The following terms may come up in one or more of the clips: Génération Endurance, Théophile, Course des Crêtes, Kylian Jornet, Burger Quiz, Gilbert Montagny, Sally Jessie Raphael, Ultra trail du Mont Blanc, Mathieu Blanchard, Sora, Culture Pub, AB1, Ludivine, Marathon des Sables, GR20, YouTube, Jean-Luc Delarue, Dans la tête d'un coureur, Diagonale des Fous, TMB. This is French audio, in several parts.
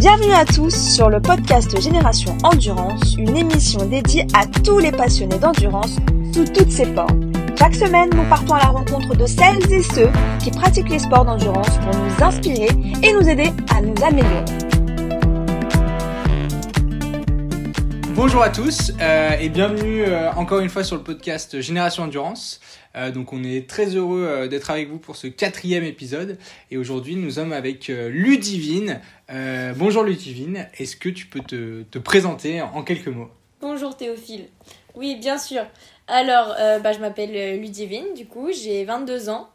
Bienvenue à tous sur le podcast Génération Endurance, une émission dédiée à tous les passionnés d'endurance sous toutes ses formes. Chaque semaine, nous partons à la rencontre de celles et ceux qui pratiquent les sports d'endurance pour nous inspirer et nous aider à nous améliorer. Bonjour à tous et bienvenue encore une fois sur le podcast Génération Endurance. Donc on est très heureux d'être avec vous pour ce 4e épisode et aujourd'hui nous sommes avec Ludivine. Bonjour Ludivine, est-ce que tu peux te présenter en quelques mots? Bonjour Théophile, oui bien sûr. Alors je m'appelle Ludivine, du coup j'ai 22 ans.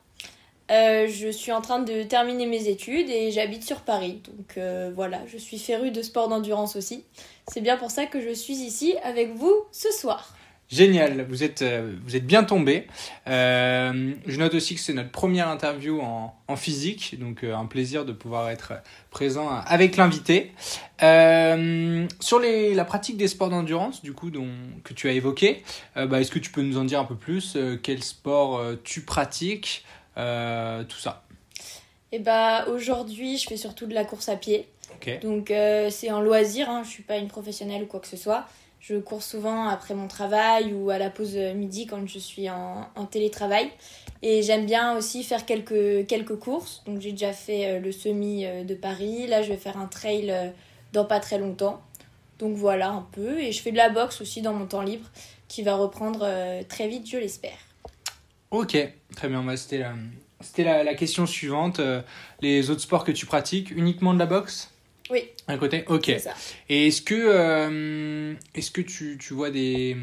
Je suis en train de terminer mes études et j'habite sur Paris, donc voilà, je suis férue de sport d'endurance aussi. C'est bien pour ça que je suis ici avec vous ce soir. Génial, vous êtes bien tombés. Je note aussi que c'est notre première interview en physique, donc un plaisir de pouvoir être présent avec l'invité. Sur la pratique des sports d'endurance, du coup, que tu as évoqué, est-ce que tu peux nous en dire un peu plus? Quel sport tu pratiques? Tout ça. Et aujourd'hui je fais surtout de la course à pied. Okay. Donc c'est un loisir, hein. Je suis pas une professionnelle ou quoi que ce soit. Je cours souvent après mon travail ou à la pause midi quand je suis en télétravail. Et j'aime bien aussi faire quelques courses. Donc j'ai déjà fait le semi de Paris. Là je vais faire un trail dans pas très longtemps. Donc voilà un peu. Et je fais de la boxe aussi dans mon temps libre qui va reprendre très vite, je l'espère. Ok, très bien, c'était la question suivante. Les autres sports que tu pratiques, uniquement de la boxe? Oui. À côté? Ok. C'est ça. Et est-ce que tu vois des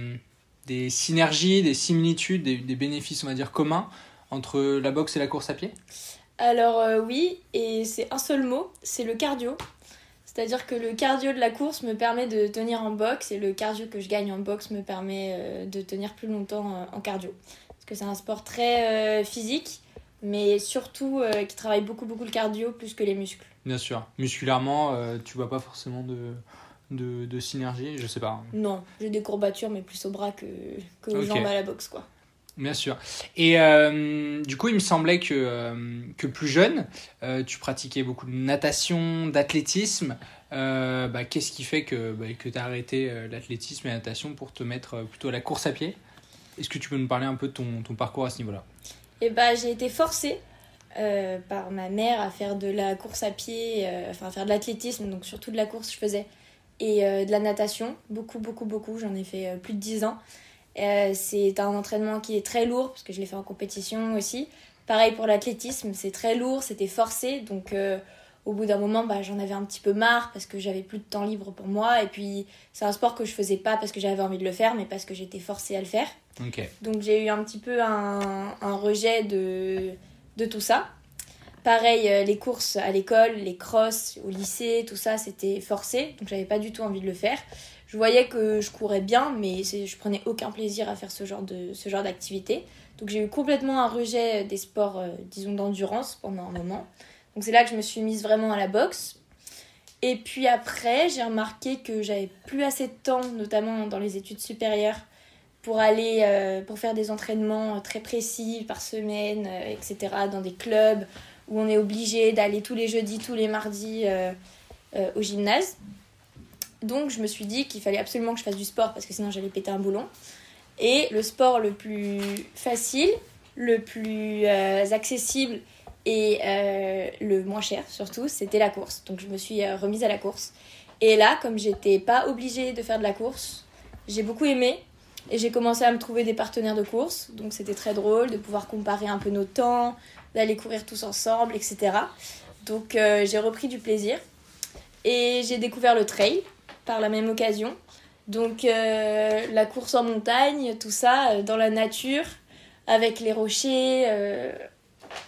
synergies, des similitudes, des bénéfices, on va dire, communs entre la boxe et la course à pied? Alors oui, et c'est un seul mot, c'est le cardio. C'est-à-dire que le cardio de la course me permet de tenir en boxe et le cardio que je gagne en boxe me permet de tenir plus longtemps en cardio. Parce que c'est un sport très physique, mais surtout qui travaille beaucoup le cardio plus que les muscles. Bien sûr. Musculairement, tu vois pas forcément de synergie, je sais pas. Non, j'ai des courbatures, mais plus au bras que aux jambes à la boxe, quoi. Bien sûr. Et du coup, il me semblait que plus jeune, tu pratiquais beaucoup de natation, d'athlétisme. Qu'est-ce qui fait que tu as arrêté l'athlétisme et la natation pour te mettre plutôt à la course à pied ? Est-ce que tu peux nous parler un peu de ton parcours à ce niveau-là? J'ai été forcée par ma mère à faire de la course à pied, à faire de l'athlétisme, donc surtout de la course je faisais, et de la natation, beaucoup, j'en ai fait plus de 10 ans. C'est un entraînement qui est très lourd, parce que je l'ai fait en compétition aussi. Pareil pour l'athlétisme, c'est très lourd, c'était forcé, donc au bout d'un moment, j'en avais un petit peu marre parce que j'avais plus de temps libre pour moi. Et puis, c'est un sport que je faisais pas parce que j'avais envie de le faire, mais parce que j'étais forcée à le faire. Okay. Donc, j'ai eu un petit peu un rejet de tout ça. Pareil, les courses à l'école, les crosses au lycée, tout ça, c'était forcé. Donc, j'avais pas du tout envie de le faire. Je voyais que je courais bien, mais je prenais aucun plaisir à faire ce genre d'activité. Donc, j'ai eu complètement un rejet des sports, disons, d'endurance pendant un moment. Donc c'est là que je me suis mise vraiment à la boxe. Et puis après, j'ai remarqué que j'avais plus assez de temps, notamment dans les études supérieures, pour faire des entraînements très précis par semaine, etc., dans des clubs où on est obligé d'aller tous les jeudis, tous les mardis au gymnase. Donc je me suis dit qu'il fallait absolument que je fasse du sport parce que sinon j'allais péter un boulon. Et le sport le plus facile, le plus accessible et le moins cher surtout, c'était la course. Donc je me suis remise à la course et là, comme j'étais pas obligée de faire de la course, j'ai beaucoup aimé et j'ai commencé à me trouver des partenaires de course, donc c'était très drôle de pouvoir comparer un peu nos temps, d'aller courir tous ensemble, etc. Donc j'ai repris du plaisir et j'ai découvert le trail par la même occasion, donc la course en montagne, tout ça dans la nature avec les rochers,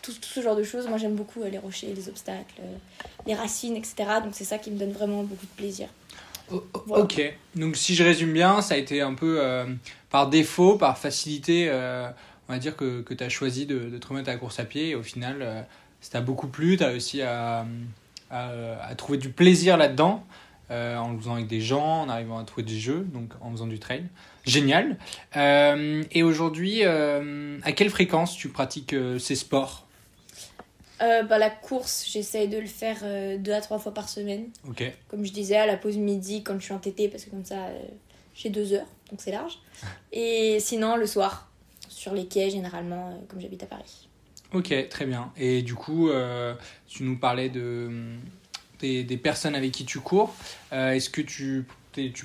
tout ce genre de choses. Moi j'aime beaucoup les rochers, les obstacles, les racines, etc. Donc c'est ça qui me donne vraiment beaucoup de plaisir. Voilà. Ok, donc si je résume bien, ça a été un peu par défaut, par facilité, on va dire que tu as choisi de te remettre à la course à pied et au final, ça t'a beaucoup plu, tu as réussi à trouver du plaisir là-dedans. En le faisant avec des gens, en arrivant à trouver des jeux, donc en faisant du trail. Génial. Et aujourd'hui, à quelle fréquence tu pratiques ces sports? La course, j'essaye de le faire 2 à 3 fois par semaine. Okay. Comme je disais, à la pause midi, quand je suis entêtée, parce que comme ça, j'ai 2 heures, donc c'est large. Et sinon, le soir, sur les quais, généralement, comme j'habite à Paris. Ok, très bien. Et du coup, tu nous parlais des personnes avec qui tu cours. Est-ce que tu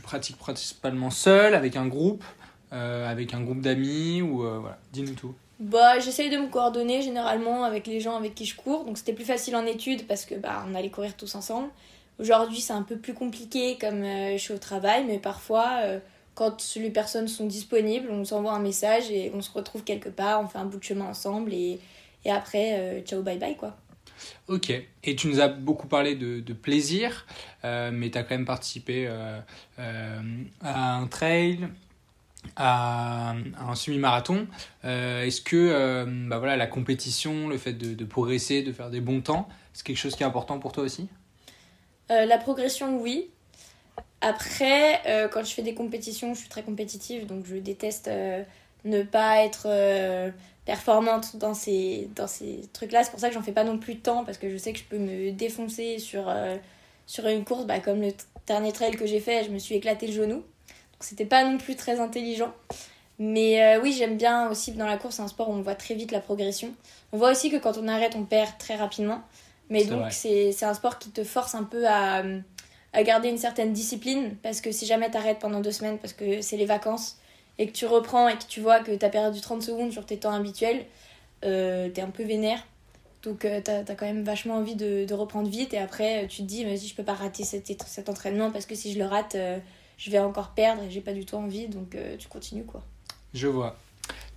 pratiques principalement seul, avec un groupe d'amis ou voilà, dis-nous tout. J'essaye de me coordonner généralement avec les gens avec qui je cours. Donc c'était plus facile en études parce que on allait courir tous ensemble. Aujourd'hui, c'est un peu plus compliqué comme je suis au travail, mais parfois quand les personnes sont disponibles, on s'envoie un message et on se retrouve quelque part, on fait un bout de chemin ensemble et après ciao bye bye quoi. Ok, et tu nous as beaucoup parlé de plaisir, mais tu as quand même participé à un trail, à un semi-marathon. Est-ce que la compétition, le fait de progresser, de faire des bons temps, c'est quelque chose qui est important pour toi aussi ? La progression, oui. Après, quand je fais des compétitions, je suis très compétitive, donc je déteste ne pas être performante dans ces trucs-là. C'est pour ça que j'en fais pas non plus tant, parce que je sais que je peux me défoncer sur une course. Comme le dernier trail que j'ai fait, je me suis éclaté le genou. C'était pas non plus très intelligent. Mais oui, j'aime bien aussi dans la course, c'est un sport où on voit très vite la progression. On voit aussi que quand on arrête, on perd très rapidement. Mais c'est donc, vrai. C'est un sport qui te force un peu à garder une certaine discipline. Parce que si jamais t'arrêtes pendant 2 semaines, parce que c'est les vacances, et que tu reprends et que tu vois que t'as perdu 30 secondes sur tes temps habituels, t'es un peu vénère. Donc t'as quand même vachement envie de reprendre vite. Et après, tu te dis, mais si je peux pas rater cet entraînement, parce que si je le rate... je vais encore perdre et j'ai pas du tout envie, donc tu continues quoi. Je vois.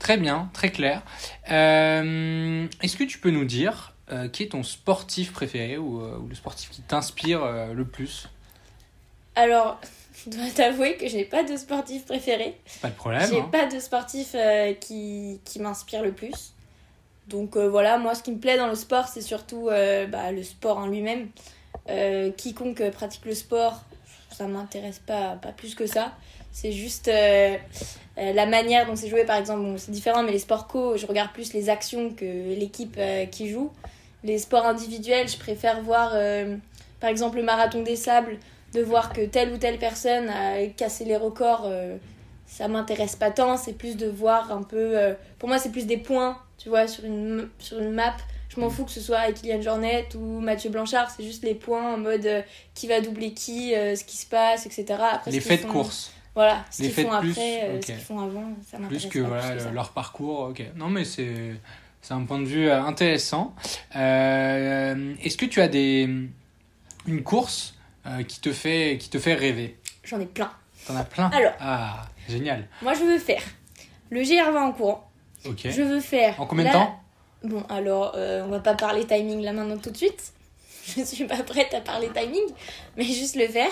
Très bien, très clair. Est-ce que tu peux nous dire qui est ton sportif préféré ou le sportif qui t'inspire le plus ? Alors, je dois t'avouer que je n'ai pas de sportif préféré. Pas de problème. J'ai pas de sportif qui m'inspire le plus. Donc moi ce qui me plaît dans le sport, c'est surtout le sport en lui-même. Quiconque pratique le sport... ça m'intéresse pas plus que ça. C'est juste la manière dont c'est joué, par exemple. C'est différent, mais les sports co, je regarde plus les actions que l'équipe qui joue. Les sports individuels, je préfère voir, par exemple, le Marathon des Sables, de voir que telle ou telle personne a cassé les records. Ça m'intéresse pas tant. C'est plus de voir un peu... pour moi, c'est plus des points, tu vois, sur une map. Je m'en fous que ce soit Kylian Jornet ou Mathieu Blanchard, c'est juste les points en mode qui va doubler qui, ce qui se passe, etc. Après, les faits de course. Voilà, ce qu'ils font après, ce qu'ils font avant, ça m'intéresse plus que ça. Leur parcours, ok. Non mais c'est un point de vue intéressant. Est-ce que tu as une course qui te fait rêver ? J'en ai plein. T'en as plein ? Alors, génial. Moi je veux faire le GR20 en courant. Ok. Je veux faire... En combien de temps ? Bon, alors, on va pas parler timing là maintenant tout de suite. Je suis pas prête à parler timing, mais juste le faire.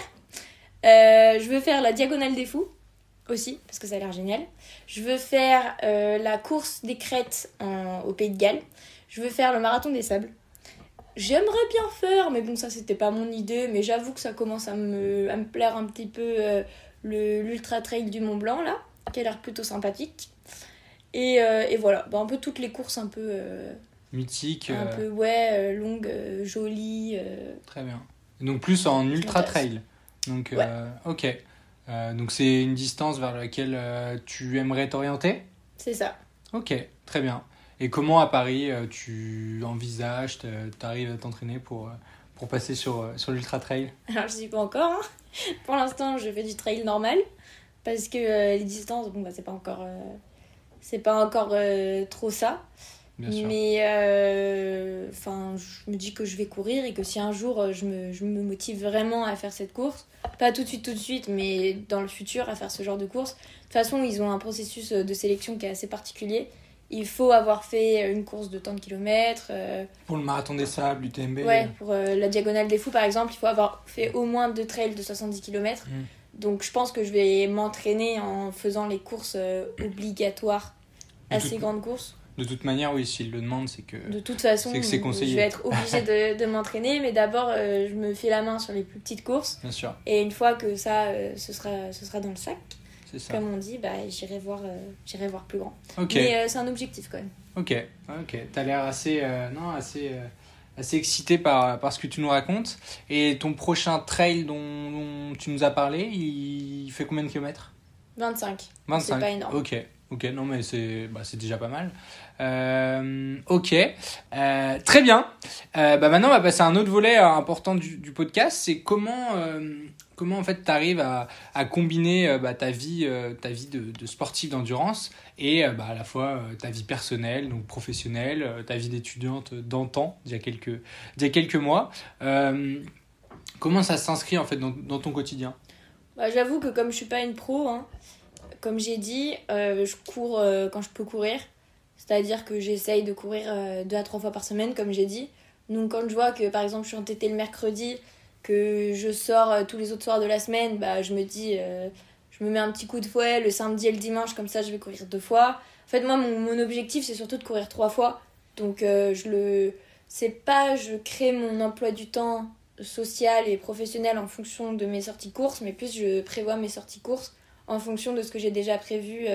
Je veux faire la Diagonale des Fous aussi, parce que ça a l'air génial. Je veux faire la course des crêtes au Pays de Galles. Je veux faire le Marathon des Sables. J'aimerais bien faire, mais bon, ça c'était pas mon idée, mais j'avoue que ça commence à me plaire un petit peu l'Ultra trail du Mont Blanc là, qui a l'air plutôt sympathique. Et voilà, un peu toutes les courses un peu... mythiques. Un peu, longues, jolies. Très bien. Donc plus en ultra trail. Donc, ouais. Ok. Donc c'est une distance vers laquelle tu aimerais t'orienter ? C'est ça. Ok, très bien. Et comment à Paris tu envisages, t'arrives à t'entraîner pour passer sur l'ultra trail ? Alors je ne sais pas encore. Hein. Pour l'instant, je fais du trail normal. Parce que les distances, c'est pas encore... c'est pas encore trop ça. Bien sûr. Mais je me dis que je vais courir et que si un jour je me motive vraiment à faire cette course, pas tout de suite, mais dans le futur à faire ce genre de course. De toute façon, ils ont un processus de sélection qui est assez particulier. Il faut avoir fait une course de tant de kilomètres. Pour le Marathon des Sables, du TMB. Ouais, pour la Diagonale des Fous, par exemple, il faut avoir fait au moins 2 trails de 70 km. Donc, je pense que je vais m'entraîner en faisant les courses obligatoires, assez grandes courses. De toute manière, oui, s'ils le demandent, c'est que... De toute façon, c'est conseillé. Je vais être obligée de m'entraîner, mais d'abord, je me fais la main sur les plus petites courses. Bien sûr. Et une fois que ça, ce sera dans le sac, c'est ça. Comme on dit, j'irai voir plus grand. Okay. Mais c'est un objectif, quand même. Ok. T'as l'air assez... assez excité par ce que tu nous racontes. Et ton prochain trail dont tu nous as parlé, il fait combien de kilomètres ? 25. C'est pas énorme. Ok, non mais c'est déjà pas mal. Très bien. Maintenant, on va passer à un autre volet important du podcast, c'est comment en fait t'arrives à combiner ta vie de sportif d'endurance et à la fois ta vie personnelle, donc professionnelle, ta vie d'étudiante d'antan, il y a quelques mois. Comment ça s'inscrit en fait dans ton quotidien ? J'avoue que comme je suis pas une pro, comme j'ai dit, je cours quand je peux courir. C'est-à-dire que j'essaye de courir 2 à 3 fois par semaine, comme j'ai dit. Donc quand je vois que, par exemple, je suis en TT le mercredi, que je sors tous les autres soirs de la semaine, je me dis, je me mets un petit coup de fouet le samedi et le dimanche, comme ça je vais courir 2 fois. En fait, moi, mon objectif, c'est surtout de courir 3 fois. Donc je crée mon emploi du temps social et professionnel en fonction de mes sorties courses, mais plus je prévois mes sorties courses en fonction de ce que j'ai déjà prévu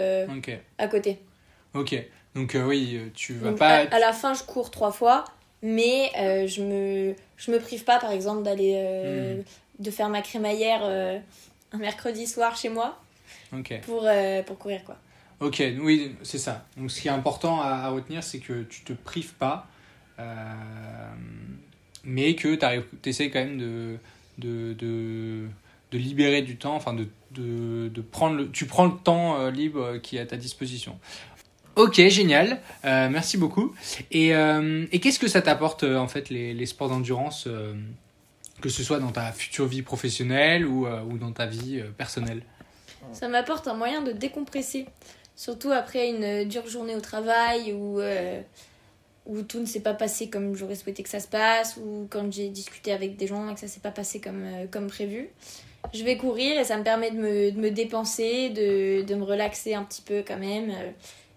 à côté. Ok, donc oui, tu vas donc, pas... À la fin, je cours 3 fois, mais je me prive pas, par exemple, d'aller de faire ma crémaillère un mercredi soir chez moi pour courir, quoi. Ok, oui, c'est ça. Donc, ce qui est important à retenir, c'est que tu te prives pas, mais que tu essaies quand même de libérer du temps, enfin tu prends le temps libre qui est à ta disposition. Ok, génial, merci beaucoup. Et qu'est-ce que ça t'apporte en fait les sports d'endurance, que ce soit dans ta future vie professionnelle ou dans ta vie personnelle ? Ça m'apporte un moyen de décompresser, surtout après une dure journée au travail où tout ne s'est pas passé comme j'aurais souhaité que ça se passe, ou quand j'ai discuté avec des gens et que ça ne s'est pas passé comme prévu. Je vais courir et ça me permet de me dépenser, de me relaxer un petit peu quand même,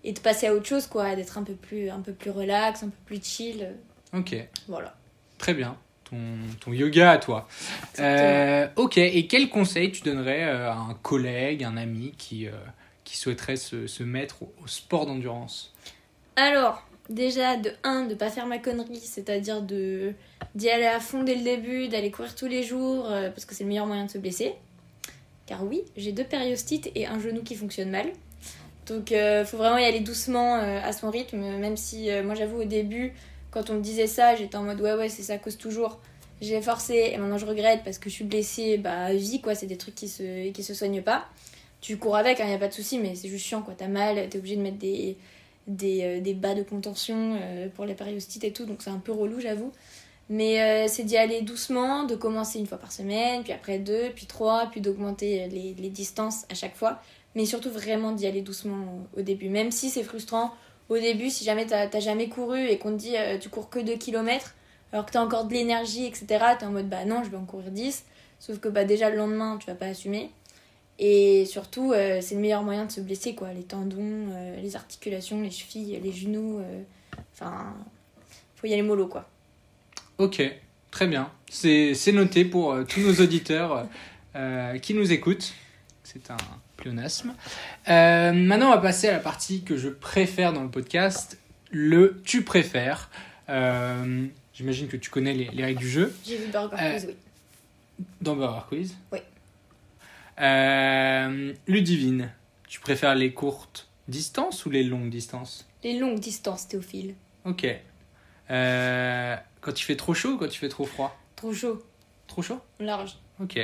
et de passer à autre chose, quoi, d'être un peu plus relax, un peu plus chill. Ok. Voilà. Très bien. Ton yoga à toi. Et quel conseil tu donnerais à un collègue, un ami qui souhaiterait se mettre au sport d'endurance ? Alors... Déjà, de pas faire ma connerie, c'est-à-dire d'y aller à fond dès le début, d'aller courir tous les jours, parce que c'est le meilleur moyen de se blesser. Car oui, j'ai 2 périostites et un genou qui fonctionne mal. Donc, faut vraiment y aller doucement à son rythme, même si, moi j'avoue, au début, quand on me disait ça, j'étais en mode « ouais, c'est ça, cause toujours ». J'ai forcé, et maintenant je regrette parce que je suis blessée, vie, quoi, c'est des trucs qui se soignent pas. Tu cours avec, y a pas de souci, mais c'est juste chiant, quoi, t'as mal, t'es obligé de mettre des bas de contention pour les périostites et tout, donc c'est un peu relou, j'avoue, mais c'est d'y aller doucement, de commencer une fois par semaine, puis après 2, puis 3, puis d'augmenter les distances à chaque fois, mais surtout vraiment d'y aller doucement au début, même si c'est frustrant au début. Si jamais t'as jamais couru et qu'on te dit tu cours que 2 km alors que t'as encore de l'énergie, etc., t'es en mode non, je vais en courir 10, sauf que déjà le lendemain tu vas pas assumer. Et surtout, c'est le meilleur moyen de se blesser, quoi. Les tendons, les articulations, les chevilles, les genoux. Enfin, faut y aller mollo, quoi. Ok, très bien. C'est noté pour tous nos auditeurs qui nous écoutent. C'est un pléonasme. Maintenant, on va passer à la partie que je préfère dans le podcast, le « tu préfères ». J'imagine que tu connais les règles du jeu. J'ai vu Burger Quiz, oui. Dans Burger Quiz ? Oui. Ludivine, tu préfères les courtes distances ou les longues distances ? Les longues distances, Théophile. Ok. Quand il fait trop chaud ou quand il fait trop froid ? Trop chaud. Trop chaud ? Large. Ok.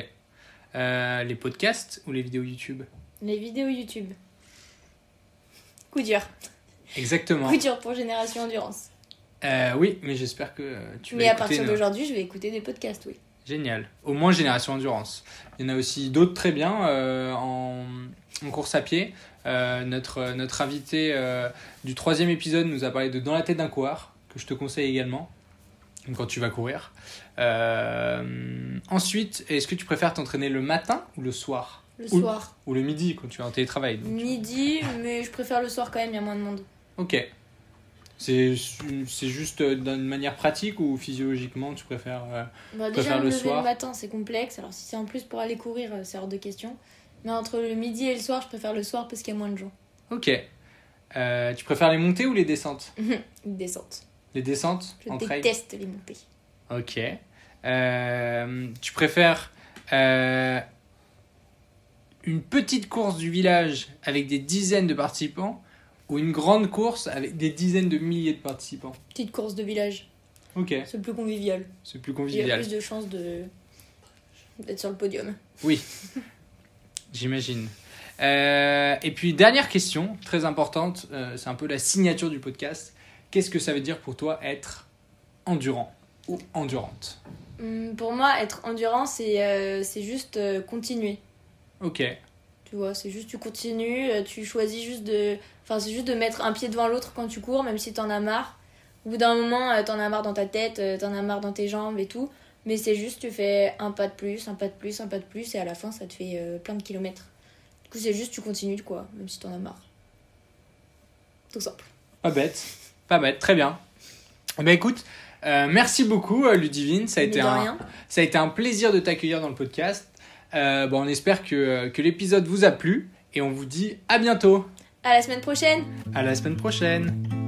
Les podcasts ou les vidéos YouTube ? Les vidéos YouTube. Coup dur. Exactement. Coup dur pour Génération Endurance. Oui, mais j'espère que tu vas écouter... Mais à partir d'aujourd'hui, je vais écouter des podcasts, oui. Génial. Au moins Génération Endurance. Il y en a aussi d'autres très bien en course à pied. Notre invité du 3e épisode nous a parlé de « Dans la tête d'un coureur », que je te conseille également, quand tu vas courir. Ensuite, est-ce que tu préfères t'entraîner le matin ou le soir ? Le soir. Ou le midi, quand tu es en télétravail. Donc midi, mais je préfère le soir quand même, il y a moins de monde. Ok. C'est juste d'une manière pratique ou physiologiquement tu préfères, préfères le soir ? Déjà, le matin c'est complexe, alors si c'est en plus pour aller courir c'est hors de question, mais entre le midi et le soir je préfère le soir parce qu'il y a moins de gens. Ok. Tu préfères les montées ou les descentes ? Les descentes. Les descentes ? Je déteste les montées. Ok. Tu préfères une petite course du village avec des dizaines de participants ou une grande course avec des dizaines de milliers de participants? Petite course de village. Ok. C'est plus convivial. C'est plus convivial. Il y a plus de chances d'être sur le podium. Oui, j'imagine. Et puis, dernière question, très importante, c'est un peu la signature du podcast. Qu'est-ce que ça veut dire pour toi être endurant ou endurante? Pour moi, être endurant, c'est juste continuer. Ok. Tu vois, c'est juste tu continues, tu choisis juste de... Enfin, c'est juste de mettre un pied devant l'autre quand tu cours, même si t'en as marre. Au bout d'un moment, t'en as marre dans ta tête, t'en as marre dans tes jambes et tout. Mais c'est juste tu fais un pas de plus, un pas de plus, un pas de plus, et à la fin, ça te fait plein de kilomètres. Du coup, c'est juste tu continues, quoi, même si t'en as marre. Tout simple. Pas bête. Pas bête, très bien. Ben écoute... merci beaucoup Ludivine, ça a été un plaisir de t'accueillir dans le podcast. Bon, on espère que l'épisode vous a plu et on vous dit à bientôt. À la semaine prochaine. À la semaine prochaine.